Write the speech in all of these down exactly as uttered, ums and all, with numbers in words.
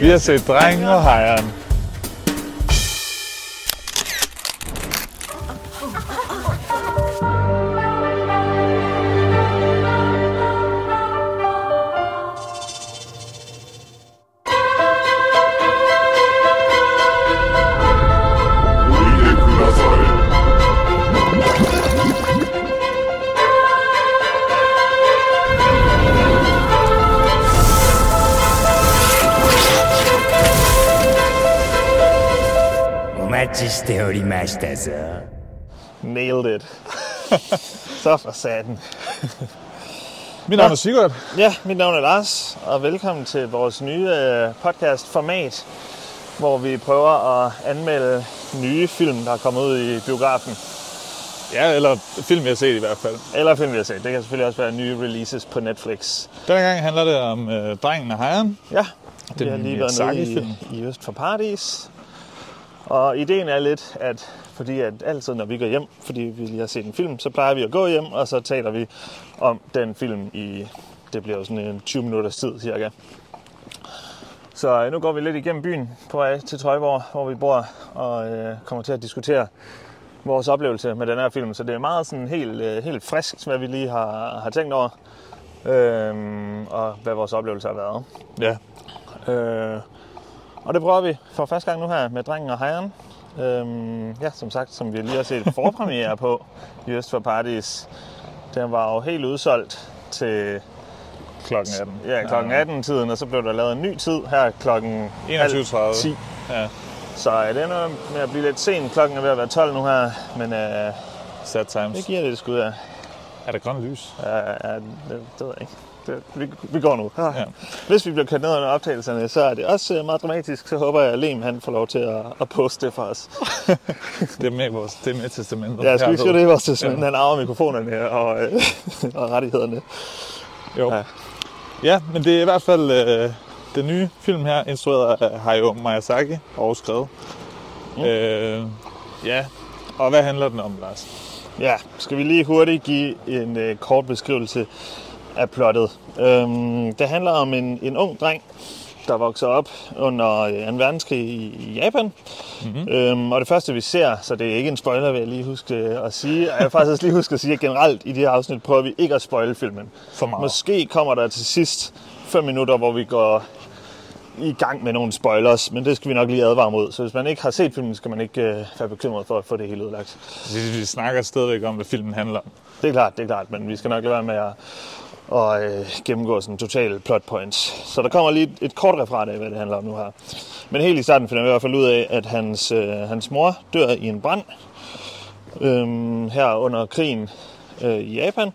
Vi har set Drengen og Hejren. Nailed it. Så for satan. Mit navn er Sigurd. Ja, mit navn er Lars, og velkommen til vores nye podcastformat, hvor vi prøver at anmelde nye film, der er kommet ud i biografen. Ja, eller film, vi har set i hvert fald. Eller film, vi har set. Det kan selvfølgelig også være nye releases på Netflix. Denne gang handler det om øh, Drengen og Hejren. Ja, det vi har lige været nede i, i Øst for Paradis. Og ideen er lidt, at fordi at altid når vi går hjem, fordi vi lige har set en film, så plejer vi at gå hjem, og så taler vi om den film i, det bliver jo sådan en tyve minutters tid cirka. Så nu går vi lidt igennem byen på vej til Trøjborg, hvor vi bor, og øh, kommer til at diskutere vores oplevelse med den her film. Så det er meget sådan helt, øh, helt friskt, hvad vi lige har, har tænkt over, øh, og hvad vores oplevelse har været. Ja. Øh, Og det prøver vi for første gang nu her med Drengen og Hejren. Øhm, ja, som sagt, som vi lige har set forpremiere på i Øst for Paradis. Den var jo helt udsolgt til klokken atten. Ja, klokken atten-tiden, og så blev der lavet en ny tid her klokken enogtyve tredive. Ja. Så er det ender med at blive lidt sent. Klokken er ved at være tolv nu her, men øh, sad times. Det giver det et skud af. Er der grønt lys? Ja, ja, det, det ved jeg ikke. Vi, vi går nu. Ja. Hvis vi bliver kørt ned under optagelserne, så er det også meget dramatisk. Så håber jeg, at Lem han får lov til at, at poste det for os. Det er med vores, det er med testamentet. Ja, skal vi sige, det er vores testament. Ja. Han arver mikrofonerne og, øh, og rettighederne. Jo. Ja. Ja, men det er i hvert fald øh, den nye film her, instrueret af Hayao Miyazaki og skrevet. Mm. Øh, ja, og hvad handler den om, Lars? Ja, skal vi lige hurtigt give en øh, kort beskrivelse af plottet. Øhm, det handler om en, en ung dreng, der vokser op under anden verdenskrig i Japan. Mm-hmm. Øhm, og det første, vi ser, så det er ikke en spoiler, vil jeg lige huske at sige. Og jeg faktisk også lige huske at sige, at generelt i det her afsnit prøver vi ikke at spoile filmen. For meget. Måske kommer der til sidst fem minutter, hvor vi går i gang med nogle spoilers, men det skal vi nok lige advare mod. Så hvis man ikke har set filmen, skal man ikke øh, være bekymret for at få det hele udlagt. Vi snakker stadigvæk om, hvad filmen handler om. Det er klart, det er klart, men vi skal nok lade være med at og øh, gennemgå sådan total plot points. Så der kommer lige et, et kort referat af, hvad det handler om nu her. Men helt i starten finder vi i hvert fald ud af, at hans, øh, hans mor dør i en brand øh, her under krigen øh, i Japan.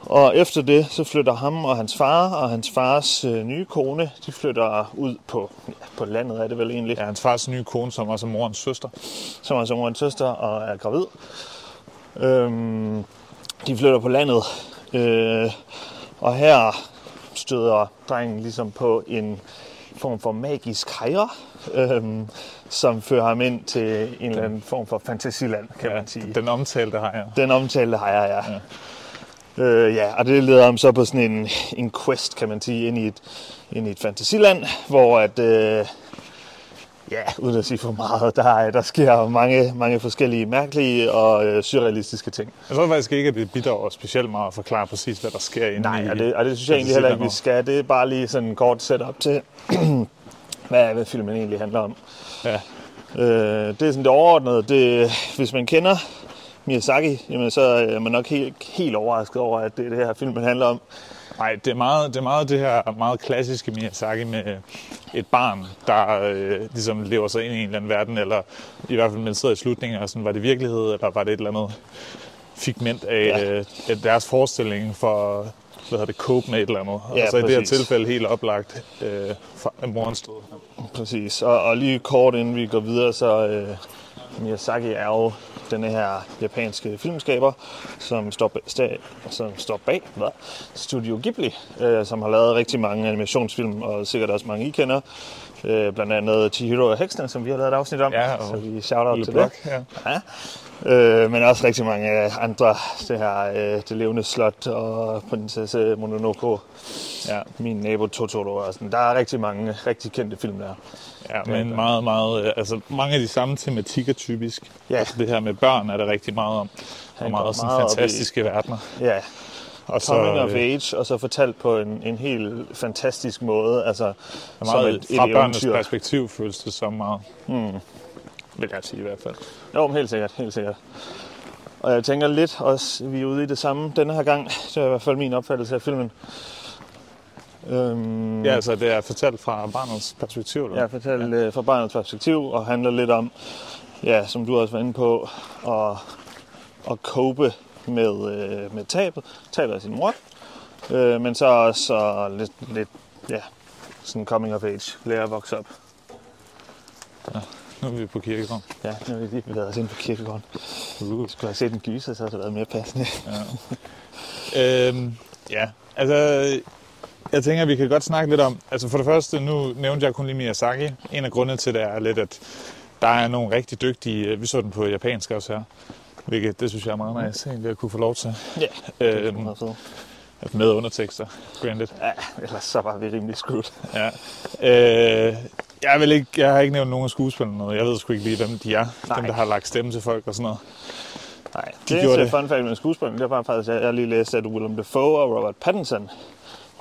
Og efter det, så flytter ham og hans far og hans fars øh, nye kone, de flytter ud på, ja, på landet, er det vel egentlig. Ja, hans fars nye kone, som også er morens søster. Som også er morens søster og er gravid. Øh, de flytter på landet. Øh, og her støder drengen ligesom på en form for magisk hejre, øh, som fører ham ind til en den, eller anden form for fantasiland, kan ja, man sige. Den omtalte hejre. Den omtalte hejre, ja. Ja. Øh, ja, og det leder ham så på sådan en, en quest, kan man sige, ind i et, ind i et fantasiland, hvor at, øh, ja, uden at sige for meget, der, der sker mange, mange forskellige mærkelige og øh, surrealistiske ting. Jeg tror faktisk ikke, at det bidrager specielt meget at forklare præcis, hvad der sker inde. Nej, i, og, det, og det synes jeg egentlig heller ikke, vi skal. Det er bare lige sådan en kort setup til, hvad, hvad filmen egentlig handler om. Ja. Øh, det er sådan det overordnede. Det, hvis man kender Miyazaki, jamen, så er man nok helt, helt overrasket over, at det er det her filmen handler om. Nej, det er meget, det er meget det her meget klassiske Miyazaki med et barn, der øh, ligesom lever sig ind i en eller anden verden, eller i hvert fald man sidder i slutningen, og sådan, var det virkelighed, eller var det et eller andet figment af, ja. øh, af deres forestilling for, hvad hedder det, cope med et eller andet. Ja, og så præcis. I det her tilfælde helt oplagt øh, fra morens død. Præcis, og, og lige kort inden vi går videre, så øh, Miyazaki er jo den her japanske filmskaber, som står, sta- som står bag hvad? Studio Ghibli, øh, som har lavet rigtig mange animationsfilm, og sikkert også mange I kender. Øh, blandt andet Chihiro og Heksene, som vi har lavet et afsnit om, ja, så vi shout-out til blok, det. Ja. Ja. Øh, men også rigtig mange andre. Det her øh, Det Levende Slot og Prinsesse Mononoke. Ja. Min nabo Totoro og sådan. Der er rigtig mange rigtig kendte film der. Ja, men det, meget, meget, altså mange af de samme tematikker typisk. Ja. Altså det her med børn er der rigtig meget om. Han og meget, sådan meget fantastiske i... verdener. Ja. Og så coming of age, og så fortalt på en, en helt fantastisk måde. Altså, meget et, fra et børnenes perspektiv føles det så meget. Hmm. Vil jeg sige i hvert fald. Jo, helt sikkert, helt sikkert. Og jeg tænker lidt også, vi er ude i det samme denne her gang. Det er i hvert fald min opfattelse af filmen. Øhm, ja, altså det er fortalt fra barnets perspektiv. Eller? Ja, fortalt ja. fra barnets perspektiv, og handler lidt om, ja, som du også var inde på, at, at cope med, øh, med tabet, tabet af sin mor, øh, men så også uh, lidt, lidt, ja, sådan coming of age, lærer at vokse op. Ja, nu er vi på kirkegården. Ja, nu er vi lige blevet os inde på kirkegården. Uh. Skulle have set en gyser, så havde det været mere passende. Ja. øhm, ja, altså, jeg tænker, vi kan godt snakke lidt om, altså for det første, nu nævnte jeg kun lige Miyazaki. En af grundene til det er lidt, at der er nogle rigtig dygtige, vi så den på japansk også her, hvilket, det synes jeg er meget nice, at jeg kunne få lov til. Ja, det er meget fedt. Med undertekster, granted. Ja, ellers så var vi rimelig skudt. Ja. Øh, jeg, vil ikke, jeg har ikke nævnt nogen af skuespillerne noget. Jeg ved sgu ikke lige, hvem de er. Nej. Dem, der har lagt stemme til folk og sådan noget. Nej, de det er et fun fact med skuespillerne. Det var faktisk, jeg lige læste, at Willem Dafoe og Robert Pattinson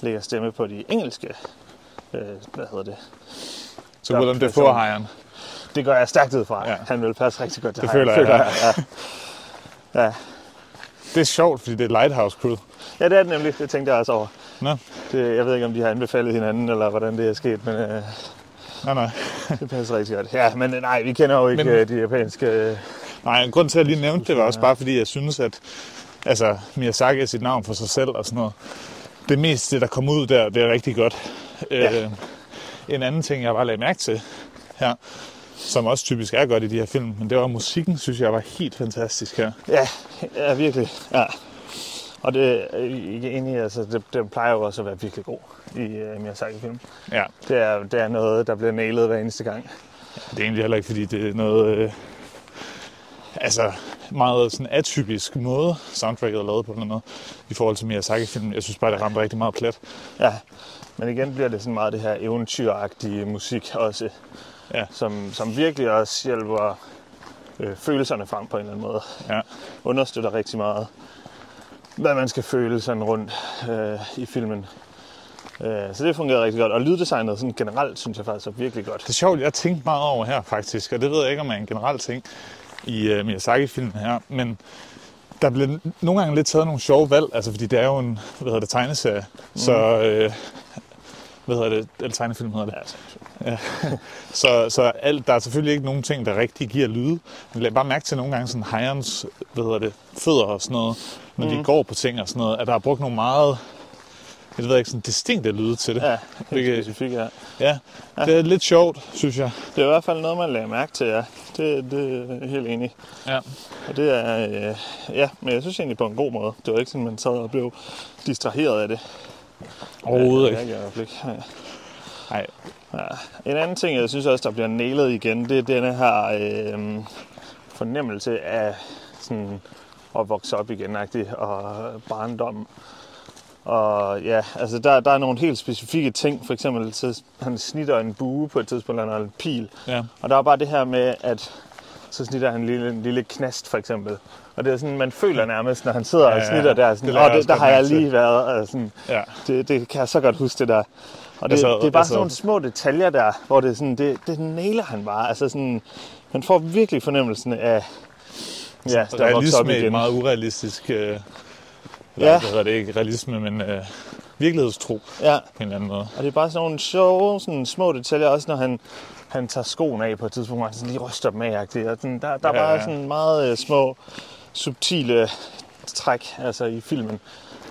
lægger stemme på de engelske. Øh, hvad hedder det? Så Willem Dafoe har han. Det går jeg stærkt ud fra. Ja. Han vil passe rigtig godt til det. Det føler jeg, føler jeg. jeg. Ja. Ja. Det er sjovt, fordi det er Lighthouse Crew. Ja, det er det nemlig. Det tænkte jeg også over. Nå. Det, jeg ved ikke, om de har anbefalet hinanden, eller hvordan det er sket, men... Øh, nej, nej. Det passer rigtig godt. Ja, men nej, vi kender jo ikke men, de japanske... Øh, nej, en grund til, at jeg lige nævnte det, var også bare, fordi jeg synes, at... Altså, Miyazaki er sit navn for sig selv og sådan noget. Det meste, der kommer ud der, det er rigtig godt. Ja. Øh, en anden ting, jeg bare lagde mærke til her... som også typisk er godt i de her film, men det var musikken, synes jeg, var helt fantastisk her. Ja, ja virkelig. Ja. Og det er egentlig, altså, det, det plejer jo også at være virkelig god i uh, Miyazaki-film. Ja. Det er, det er noget, der bliver nailet hver eneste gang. Det er egentlig heller ikke, fordi det er noget, øh, altså meget sådan atypisk måde, soundtracket er lavet på eller noget, i forhold til Miyazaki-film. Jeg synes bare, det ramte rigtig meget plet. Ja, men igen bliver det sådan meget det her eventyragtige musik også. Ja. Som, som virkelig også hjælper øh, følelserne frem på en eller anden måde. Ja. Understøtter rigtig meget, hvad man skal føle sådan rundt øh, i filmen. Øh, så det fungerer rigtig godt. Og lyddesignet sådan generelt, synes jeg faktisk er virkelig godt. Det er sjovt, jeg tænkte meget over her faktisk, og det ved jeg ikke, om det er en generel ting i øh, Miyazaki-filmen her, men der blev nogle gange lidt taget nogle sjove valg, altså fordi det er jo en, hvad hedder det, tegneserie, mm. så... Øh, hvad hedder det? Eller tegnefilm hedder det. Ja, ja. Så, så alt, der er selvfølgelig ikke nogen ting, der rigtig giver lyde. Man lader bare mærke til nogle gange sådan hejernes, hvad hedder det, fødder og sådan noget, når mm. de går på ting og sådan noget, at der er brugt nogle meget, jeg ved ikke, sådan distinkte lyde til det. Ja, helt specifikt, ja. Ja, det er ja. lidt sjovt, synes jeg. Det er i hvert fald noget, man lader mærke til, ja. Det, det er helt enig. Ja. Og det er, øh, ja, men jeg synes egentlig på en god måde. Det var ikke sådan, man sad og blev distraheret af det. Overhovedet ja, ikke. Nej. Ja. En anden ting, jeg synes også, der bliver nailet igen, det er denne her øh, fornemmelse af sådan, at vokse op igen-agtigt og barndom. Og ja, altså der, der er nogle helt specifikke ting. For eksempel, så han snitter en bue på et tidspunkt, eller en pil. Ja. Og der er bare det her med, at så snitter han en lille, en lille knast, for eksempel. Og det er sådan, man føler nærmest, når han sidder og snitter ja, ja. der, sådan, åh, oh, der har jeg lige været, og sådan, ja. det, det kan jeg så godt huske det der. Og det, altså, det er bare altså. sådan nogle små detaljer der, hvor det er sådan, det, det nailer han bare. Altså sådan, man får virkelig fornemmelsen af, ja, der er vokset op igen. Realisme, meget urealistisk, øh, ja. det hedder det ikke realisme, men øh, virkelighedstro ja. på en eller anden måde. Og det er bare sådan nogle sjove, sådan små detaljer, også når han... Han tager skoen af på et tidspunkt, hvor han sådan lige ryster dem af. Der, der er bare ja, ja. sådan meget uh, små, subtile træk altså i filmen,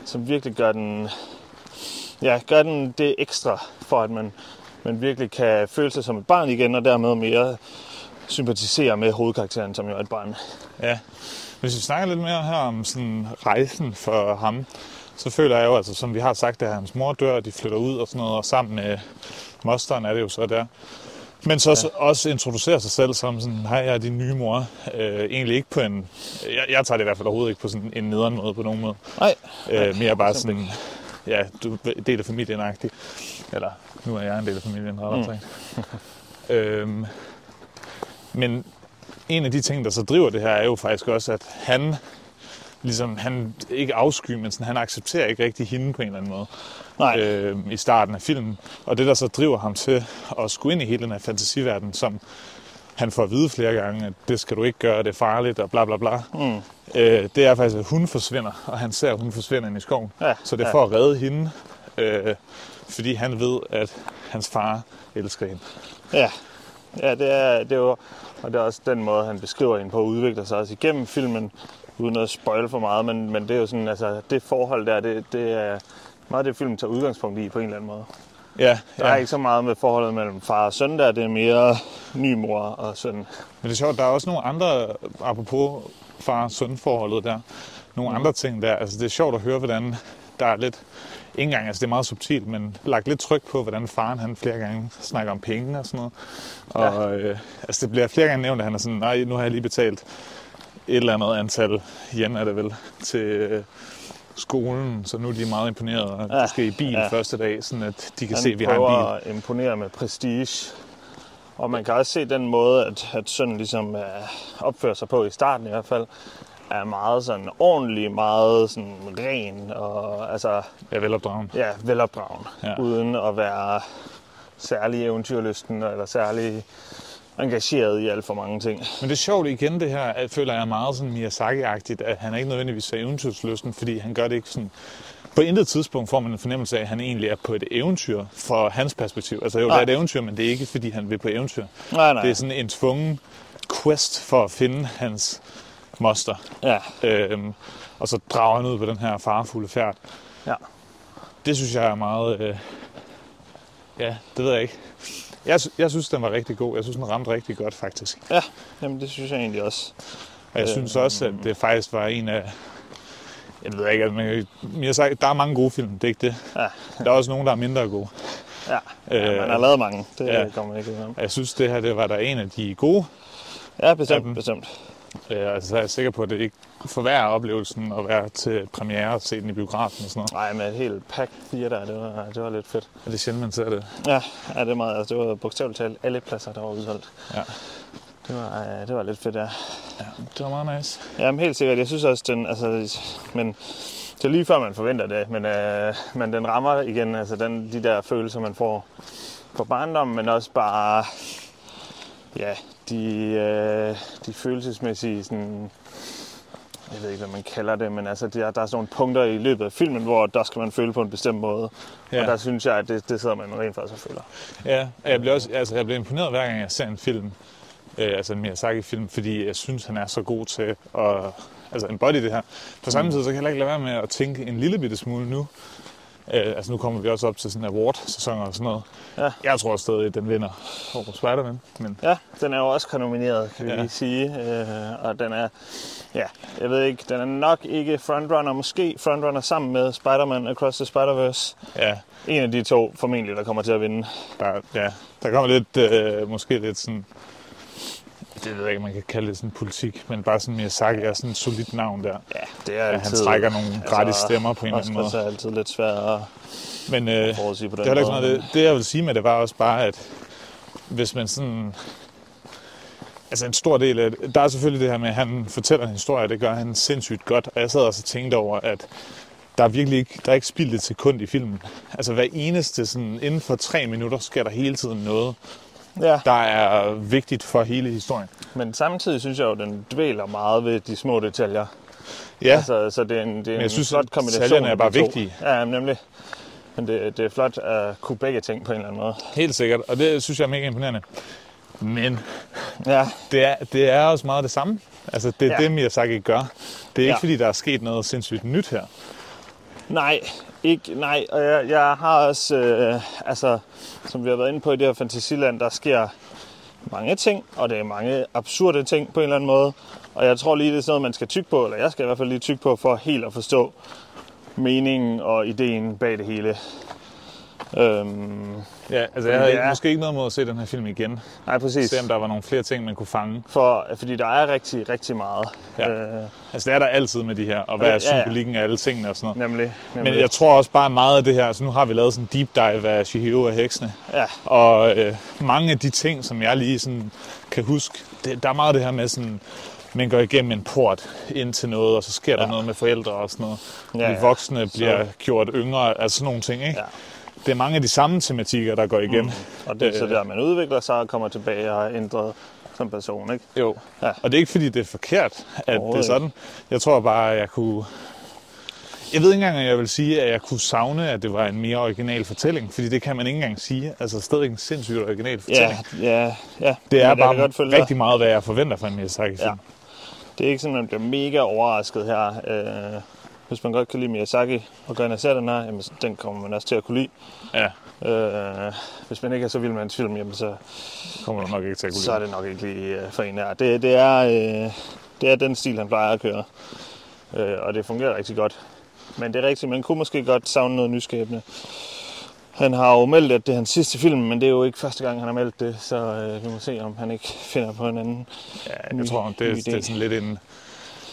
som virkelig gør den, ja, gør den det ekstra, for at man, man virkelig kan føle sig som et barn igen, og dermed mere sympatisere med hovedkarakteren, som jo er et barn. Ja, hvis vi snakker lidt mere her om sådan rejsen for ham, så føler jeg jo, altså, som vi har sagt, at hans mor dør, de flytter ud og sådan noget, og sammen med mosteren er det jo så der. Men så ja. Også introducere sig selv som sådan, hej, jeg er din nye mor. Øh, egentlig ikke på en... Jeg, jeg tager det i hvert fald overhovedet ikke på sådan en nederen måde på nogen måde. Nej. Øh, mere bare sådan, ja, du er del af familien-agtig. Eller, nu er jeg en del af familien, rettere sagt. Mm. øhm, men en af de ting, der så driver det her, er jo faktisk også, at han... Ligesom, han ikke afsky, men sådan, han accepterer ikke rigtig hende på en eller anden måde. Nej. Øh, i starten af filmen. Og det, der så driver ham til at skulle ind i hele den her fantasiverden, som han får at vide flere gange, at det skal du ikke gøre, det er farligt, og bla bla bla. Mm. Øh, det er faktisk, at hun forsvinder, og han ser, at hun forsvinder ind i skoven. Ja, så det er for ja. At redde hende, øh, fordi han ved, at hans far elsker hende. Ja, ja det, er, det er jo... Og det er også den måde, han beskriver hende på, og udvikler sig også igennem filmen, uden at spoil for meget, men, men det er jo sådan, altså, det forhold der, det, det er meget det, filmen tager udgangspunkt i på en eller anden måde. Ja, der ja. Er ikke så meget med forholdet mellem far og søn der, det er mere ny mor og søn. Men det er sjovt, der er også nogle andre, apropos far-søn-forholdet der, nogle mm. andre ting der, altså det er sjovt at høre, hvordan der er lidt, ikke engang, altså det er meget subtilt, men lagt lidt tryk på, hvordan faren han flere gange snakker om penge og sådan noget. Og ja. øh, altså det bliver flere gange nævnt, at han er sådan, nej, nu har jeg lige betalt et eller andet antal yen er det vel, til øh, skolen, så nu er de meget imponerede, og ja, de skal i bil ja. Første dag, sådan at de kan han se, at vi har en bil. Han prøver at imponere med prestige, og man kan også se den måde, at, at sønnen ligesom øh, opfører sig på i starten i hvert fald, er meget sådan ordentlig, meget sådan ren, og altså... Ja, velopdragen. Ja, velopdragen, ja. Uden at være særlig eventyrlysten, eller særlig... engageret i alt for mange ting. Men det er sjovt igen det her, at føler jeg meget sådan Miyazaki-agtigt, at han er ikke nødvendigvis så eventyrslysten, fordi han gør det ikke sådan... På intet tidspunkt får man en fornemmelse af, at han egentlig er på et eventyr fra hans perspektiv. Altså jo, det er et eventyr, men det er ikke, fordi han vil på eventyr. Nej, nej. Det er sådan en tvungen quest for at finde hans moster. Ja. Øhm, og så drager han ud på den her farefulde færd. Ja. Det synes jeg er meget... Øh... Ja, det ved jeg ikke. Jeg, jeg synes, den var rigtig god. Jeg synes, den ramte rigtig godt, faktisk. Ja, jamen, det synes jeg egentlig også. Og jeg øh, synes også, at det faktisk var en af... Jeg ved ikke, at man, jeg sagde, der er mange gode film, det er ikke det. Ja. Der er også nogle, der er mindre gode. Ja, øh, ja man har lavet mange. Det ja. Kommer ikke ud om. Jeg synes, det her det var der en af de gode. Ja, bestemt, bestemt. Ja, altså, så er jeg sikker på, at det ikke forværrer oplevelsen at være til premiere og se den i biografen og sådan noget. Nej, men et helt pack theater, det var, det var lidt fedt. Og det er sjældent, man ser det. Ja, ja det, er meget, altså, det var bogstaveligt talt alle pladser, der var udsolgt. Ja. Det var, ja, det var lidt fedt, ja. Ja. Det var meget nice. Jamen helt sikkert. Jeg synes også, den, altså, men det er lige før, man forventer det, men, øh, men den rammer igen, altså den, de der følelser, man får på barndommen, men også bare, ja... De, øh, de følelsesmæssige, sådan, jeg ved ikke, hvad man kalder det, men altså, der, der er sådan nogle punkter i løbet af filmen, hvor der skal man føle på en bestemt måde. Ja. Og der synes jeg, at det, det sidder man rent faktisk og føler. Ja, jeg bliver, også, altså, jeg bliver imponeret hver gang, jeg ser en film, øh, altså en Miyazaki-film, fordi jeg synes, han er så god til at altså, embody det her. På samme mm. tid, så kan jeg ikke lade være med at tænke en lille bitte smule nu. Øh, altså, nu kommer vi også op til sådan award-sæsoner og sådan noget. Ja. Jeg tror stadig, at den vinder over Spider-Man. Men... Ja, den er jo også nomineret, kan vi ja. Lige sige. Øh, og den er, ja, jeg ved ikke, den er nok ikke frontrunner, måske frontrunner sammen med Spider-Man Across the Spider-Verse. Ja. En af de to formentlig, der kommer til at vinde. Der, ja, der kommer lidt, øh, måske lidt sådan... Det ved jeg ikke, man kan kalde det sådan politik, men bare sådan Miyazaki er sådan et solidt navn der. Ja, det er altid... Han trækker nogle gratis altså, stemmer på en eller anden måde. Det er altid lidt svært at men, øh, forudsige på den det måde. Sådan, det, det jeg vil sige med det var også bare, at hvis man sådan... Altså en stor del af det, der er selvfølgelig det her med, at han fortæller en historie, og det gør han sindssygt godt. Og jeg sad også og tænkte over, at der er virkelig ikke, der er ikke spildt et sekund i filmen. Altså hver eneste, sådan inden for tre minutter, sker der hele tiden noget. Ja. Der er vigtigt for hele historien. Men samtidig synes jeg jo, at den dvæler meget ved de små detaljer. Ja, altså, så det er en, det er men jeg en synes, flot kombination. Detaljerne er bare de vigtige. Ja, nemlig. Men det, det er flot at kunne begge ting på en eller anden måde. Helt sikkert, og det synes jeg er mega imponerende. Men ja. det, er, det er også meget det samme. Altså, det er ja. Det, Miyazaki gør. Det er ikke, ja. Fordi der er sket noget sindssygt nyt her. Nej, ikke, nej, og jeg, jeg har også, øh, altså, som vi har været inde på i det her fantasiland, der sker mange ting, og det er mange absurde ting på en eller anden måde, og jeg tror lige, det er sådan noget, man skal tygge på, eller jeg skal i hvert fald lige tygge på, for helt at forstå meningen og ideen bag det hele. Øhm, ja, altså jeg havde ja. måske ikke noget måde at se den her film igen. Nej, præcis. Se om der var nogle flere ting, man kunne fange. For, fordi der er rigtig, rigtig meget. Ja. Øh, altså det er der altid med de her, og hvad øh, er symbolikken ja, ja. af alle tingene og sådan noget. Nemlig, nemlig. Men jeg tror også bare meget af det her, altså nu har vi lavet sådan en deep dive af Chihiro og Heksene. Ja. Og øh, mange af de ting, som jeg lige sådan kan huske, det, der er meget af det her med sådan... Man går igennem en port ind til noget, og så sker der ja. noget med forældre og sådan noget. Ja, ja. De voksne bliver så... gjort yngre, altså sådan nogle ting, ikke? Ja. Det er mange af de samme tematikker, der går igen. Mm. Og det er så der, man udvikler sig og kommer tilbage og ændrer som person, ikke? Jo. Ja. Og det er ikke, fordi det er forkert, at det er sådan. Jeg tror bare, at jeg kunne... Jeg ved ikke engang, at jeg vil sige, at jeg kunne savne, at det var en mere original fortælling, fordi det kan man ikke engang sige. Altså stadig en sindssygt original fortælling. Ja, ja, ja. Det er bare rigtig meget, hvad jeg forventer fra en Miyazaki-film. Ja. Det er ikke sådan, at man bliver mega overrasket her. Øh, hvis man godt kan lide Miyazaki og går ind og ser den her, jamen, den kommer man også til at kunne lide. Ja. Øh, hvis man ikke er så vild med en film, jamen, så, kommer man nok ikke til at kunne lide. Så er det nok ikke lige for en her. Det, det, er, øh, det er den stil, han plejer at køre, øh, og det fungerer rigtig godt. Men det er rigtigt, man kunne måske godt savne noget nyskabende. Han har jo meldt, at det er hans sidste film, men det er jo ikke første gang, han har meldt det, så øh, vi må se, om han ikke finder på en anden ja, jeg ny, tror, det er, det er sådan lidt en...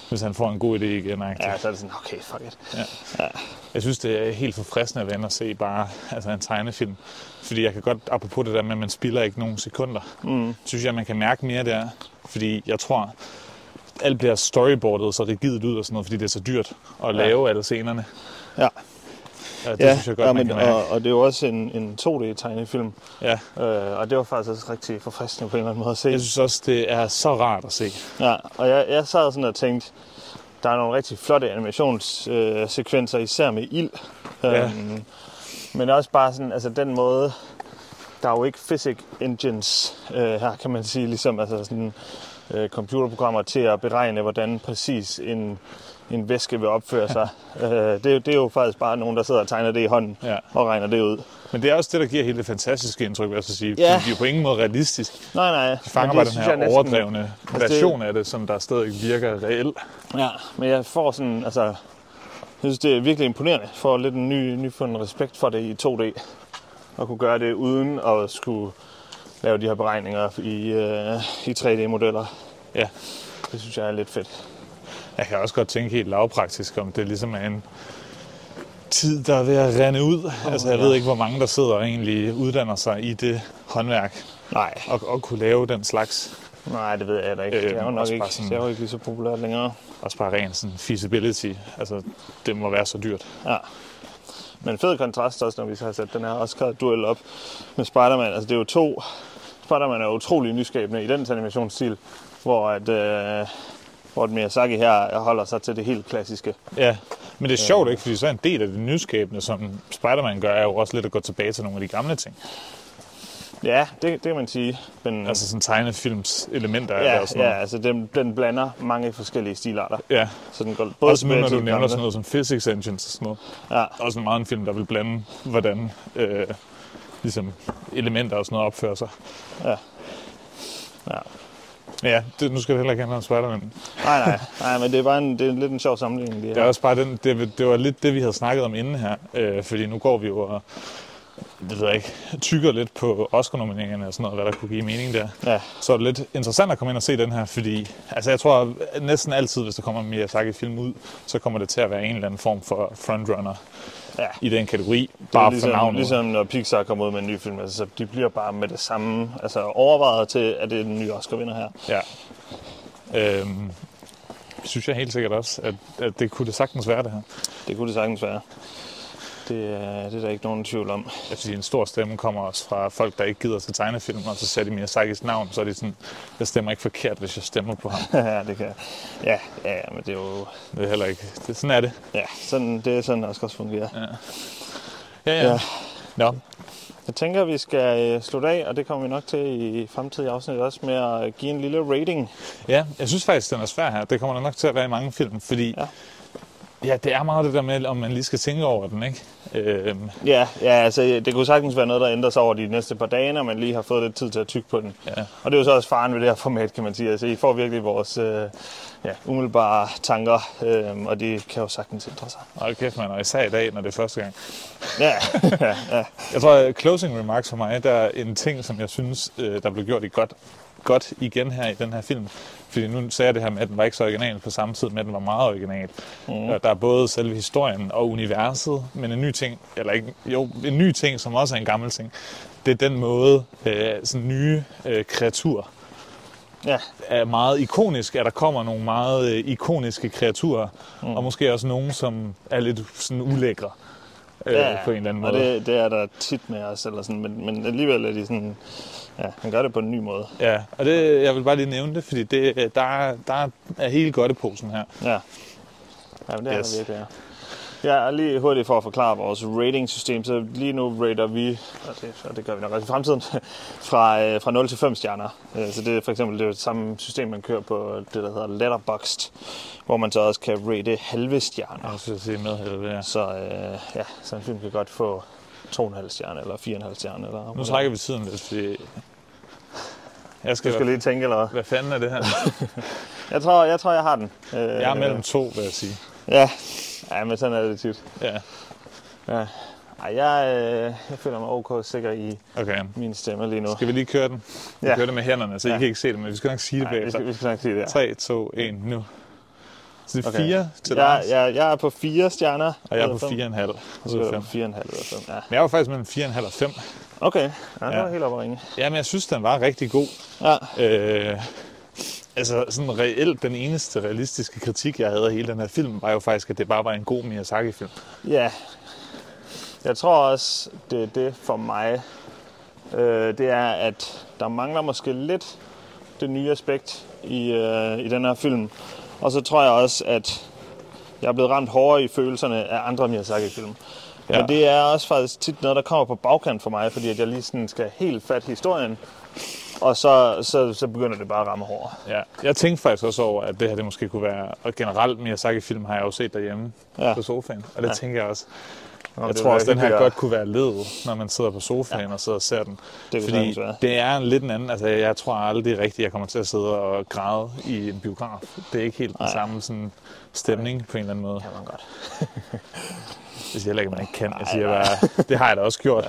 Hvis han får en god idé igen, ikke? Ja, så er det sådan, okay, fuck it. Ja. Ja. Jeg synes, det er helt forfriskende at vende og se bare altså en tegnefilm. Fordi jeg kan godt, apropos det der med, at man spilder ikke nogen sekunder, mm. synes jeg, at man kan mærke mere der. Fordi jeg tror... alt bliver storyboardet så rigidt ud og sådan noget, fordi det er så dyrt at lave ja. alle scenerne. Ja. Ja, det ja. synes jeg godt, ja, men, man kan og, og det er jo også en, en to D-tegnefilm. Ja. Øh, og det var faktisk også rigtig forfriskende på en eller anden måde at se. Jeg synes også, det er så rart at se. Ja, og jeg, jeg sad sådan og tænkte, der er nogle rigtig flotte animationssekvenser, øh, især med ild. Ja. Øhm, men også bare sådan, altså den måde, der er jo ikke physics engines øh, her, kan man sige, ligesom altså sådan... computerprogrammer til at beregne, hvordan præcis en, en væske vil opføre sig. øh, det, det er jo faktisk bare nogen, der sidder og tegner det i hånden ja. og regner det ud. Men det er også det, der giver hele det fantastiske indtryk, vil jeg så sige. Ja. Det er på ingen måde realistisk. Nej, nej. De fanger bare den her næsten... overdrevne version af det, som der stadig virker reelt. Ja, men jeg får sådan, altså, jeg synes, det er virkelig imponerende. Jeg får lidt en ny, nyfundet respekt for det i to D. At kunne gøre det uden at skulle lave de her beregninger i, øh, i tre D-modeller. Ja. Det synes jeg er lidt fedt. Jeg kan også godt tænke helt lavpraktisk, om det ligesom er en tid, der er ved at rende ud. Oh, altså, jeg ja. ved ikke, hvor mange der sidder og egentlig uddanner sig i det håndværk. Nej. Og, og kunne lave den slags. Nej, det ved jeg da ikke. Det er jo øhm, nok ikke, sådan, det er jo ikke lige så populært længere. Også bare ren sådan feasibility. Altså, det må være så dyrt. Ja. Men fed kontrast også, når vi så har sat den her Oscar-duel op med Spider-Man. Altså, det er jo to... Spider-Man er utrolig nyskabende i den animationsstil, hvor at, øh, hvor Miyazaki her holder sig til det helt klassiske. Ja, men det er sjovt, ikke? Fordi så er en del af det nyskabende, som Spider-Man gør, er jo også lidt at gå tilbage til nogle af de gamle ting. Ja, det, det kan man sige. Men, altså sådan tegnefilms elementer. Ja, og sådan ja altså den, den blander mange forskellige stilarter. Ja. Så den går både også nu, når du nævner sådan noget som physics engines og sådan noget. Ja. Også en meget en film, der vil blande, hvordan øh, ligesom elementer og sådan noget opfører sig. Ja. Ja. Ja, det, nu skal det heller ikke handle om Spider-Man. Nej, nej, nej, men det er bare en, det er lidt en sjov sammenligning. Det, her. Det er også bare den, det, det var lidt det, vi havde snakket om inden her. Øh, fordi nu går vi jo og... det ved jeg ikke, tykker lidt på Oscar-nomineringerne og sådan noget, hvad der kunne give mening der. Ja. Så er det lidt interessant at komme ind og se den her, fordi altså jeg tror at næsten altid, hvis der kommer en Miyazaki-film ud, så kommer det til at være en eller anden form for frontrunner ja. i den kategori, bare ligesom, for navnet. Ligesom når Pixar kommer ud med en ny film, altså, så de bliver bare med det samme, altså overvejet til, at det er den nye Oscar-vinder her. Ja. Øhm, synes jeg helt sikkert også, at, at det kunne det sagtens være det her. Det kunne det sagtens være. Det er, det er der ikke nogen tvivl om. Jeg synes, en stor stemme kommer også fra folk, der ikke gider til tegnefilm, og så sætter de Miyazakis navn, så er det sådan, jeg stemmer ikke forkert, hvis jeg stemmer på ham. Ja, det kan ja, ja, men det er jo... Det er heller ikke... Det, sådan er det. Ja, sådan, det er sådan, det også fungerer. Ja, ja. ja. ja. Nå. Jeg tænker, vi skal slutte af, og det kommer vi nok til i fremtidige afsnit også, med at give en lille rating. Ja, jeg synes faktisk, den er svær her. Det kommer nok til at være i mange film, fordi... Ja. Ja, det er meget det der med, om man lige skal tænke over den, ikke? Øhm. Ja, ja, altså det kunne sagtens være noget, der ændrer sig over de næste par dage, når man lige har fået lidt tid til at tygge på den. Ja. Og det er jo så også faren ved det her format, kan man sige. Altså I får virkelig vores øh, ja, umiddelbare tanker, øh, og det kan jo sagtens ændre sig. Hold kæft, man, og især i dag, når det er første gang. Ja. ja, ja. Jeg tror, closing remarks for mig, der er en ting, som jeg synes, der blev gjort i godt, godt igen her i den her film. Fordi nu sagde jeg det her med, at den var ikke så original, på samme tid med, at den var meget original. Mm. Der er både selve historien og universet, men en ny ting, eller ikke, jo, en ny ting, som også er en gammel ting, det er den måde, øh, sådan nye øh, kreaturer ja. er meget ikonisk, at der kommer nogle meget øh, ikoniske kreaturer, mm. og måske også nogle, som er lidt sådan ulækre øh, ja, på en eller anden måde. Ja, det, det er der tit med os, eller sådan, men, men alligevel er de sådan... Ja, han gør det på en ny måde. Ja, og det, jeg vil bare lige nævne det, fordi det, der, der er hele godteposen her. Ja, ja men det yes. er der virkelig, ja. Ja, lige hurtigt for at forklare vores rating-system, så lige nu rater vi, og det, og det gør vi nok også i fremtiden, fra, fra nul til fem stjerner. Så det er for eksempel det, det samme system, man kører på det, der hedder Letterboxd, hvor man så også kan rate halve stjerner. Jeg synes, det er med halve, ja. Så øh, ja, så en film kan godt få... to komma fem stjerne eller fire komma fem stjerne. Eller nu trækker vi tiden lidt, fordi... Jeg skal, skal lige tænke, eller hvad? Hvad fanden er det her? jeg, tror, jeg tror, jeg har den. Øh, jeg er mellem to, vil jeg sige. Ja, ja men sådan er det tit. Ja. ja. Ej, jeg, øh, jeg føler mig ok sikker i okay. min stemme lige nu. Skal vi lige køre den? Vi ja. kører det med hænderne, så I ja. kan ikke se det, men vi skal nok sige det bagefter. Vi, vi skal nok sige det, ja. tre, to, et, nu. Så det er fire okay. til Lars? Jeg, jeg, jeg er på fire stjerner. Og jeg er på fire komma fem. Og så er jeg på fire komma fem eller fem. Ja. Men jeg var faktisk mellem fire komma fem og fem. Okay, ja, det var ja. helt oppe at ringe. Jamen, jeg synes, den var rigtig god. Ja. Øh, altså, sådan reelt den eneste realistiske kritik, jeg havde af hele den her film, var jo faktisk, at det bare var en god Miyazaki-film. Ja. Jeg tror også, det er det for mig. Øh, det er, at der mangler måske lidt det nye aspekt i, øh, i den her film. Og så tror jeg også, at jeg er blevet ramt hårdere i følelserne af andre Miyazaki-film. Ja. Men det er også faktisk tit noget, der kommer på bagkant for mig, fordi at jeg lige sådan skal helt fat historien, og så, så, så begynder det bare at ramme hårdere. Ja. Jeg tænkte faktisk også over, at det her det måske kunne være... Og generelt Miyazaki-film har jeg jo set derhjemme ja. på sofaen, og det ja. tænker jeg også... Nå, jeg tror også, den her godt kunne være ledet, når man sidder på sofaen ja. og sidder og ser den. Det fordi det er lidt en anden... Altså, jeg tror aldrig rigtigt, jeg kommer til at sidde og græde i en biograf. Det er ikke helt den Ej. samme sådan, stemning Ej. på en eller anden måde. Det kan man godt. Det siger jeg ikke, man ikke kan. Jeg siger bare, det har jeg da også gjort.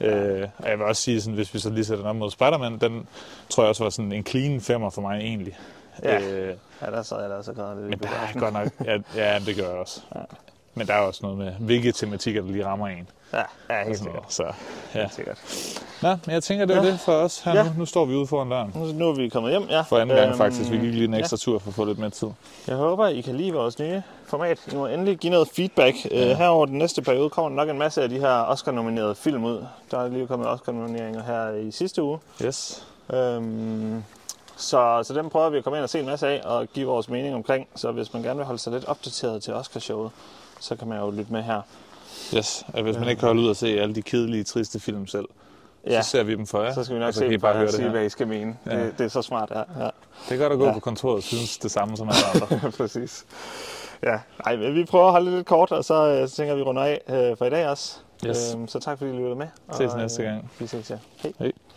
Ja. Øh, og jeg vil også sige, sådan, hvis vi så lige sætter den op mod Spider-Man, den tror jeg også var sådan en clean femmer for mig egentlig. Ja, øh, ja der sad jeg da også og græde lidt. Men der er godt nok... Ja, ja, det gør jeg også. Ja. Men der er også noget med, hvilke tematikker, der lige rammer en. Ja, ja helt sikkert. Så, ja. Helt sikkert. Nå, men jeg tænker, det var ja. det for os her ja. nu. Nu står vi ude foran døren. Nu, nu er vi kommet hjem, ja. For anden gang øhm, faktisk. Vi gik lige en ekstra ja. tur for at få lidt mere tid. Jeg håber, I kan lide vores nye format. I må endelig give noget feedback. Ja. Uh, her over den næste periode kommer nok en masse af de her Oscar-nominerede film ud. Der er lige kommet Oscar-nomineringer her i sidste uge. Yes. Um, Så, så dem prøver vi at komme ind og se en masse af og give vores mening omkring. Så hvis man gerne vil holde sig lidt opdateret til Oscarshowet, så kan man jo lytte med her. Yes, og hvis man ikke kan holde ud og se alle de kedelige, triste film selv, ja. så ser vi dem for jer. Så skal vi nok se dem for jer og sige, hvad I skal mene. Ja. Det, det er så smart, ja. ja. Det er godt at gå ja. på kontoret og synes det samme som alle andre. Præcis. Ja, nej, vi prøver at holde det lidt kort, og så, så tænker vi runder af øh, for i dag også. Yes. Øhm, så tak fordi I lyttede med. Ses og, næste gang. Vi ses, ja. Hej. Hej.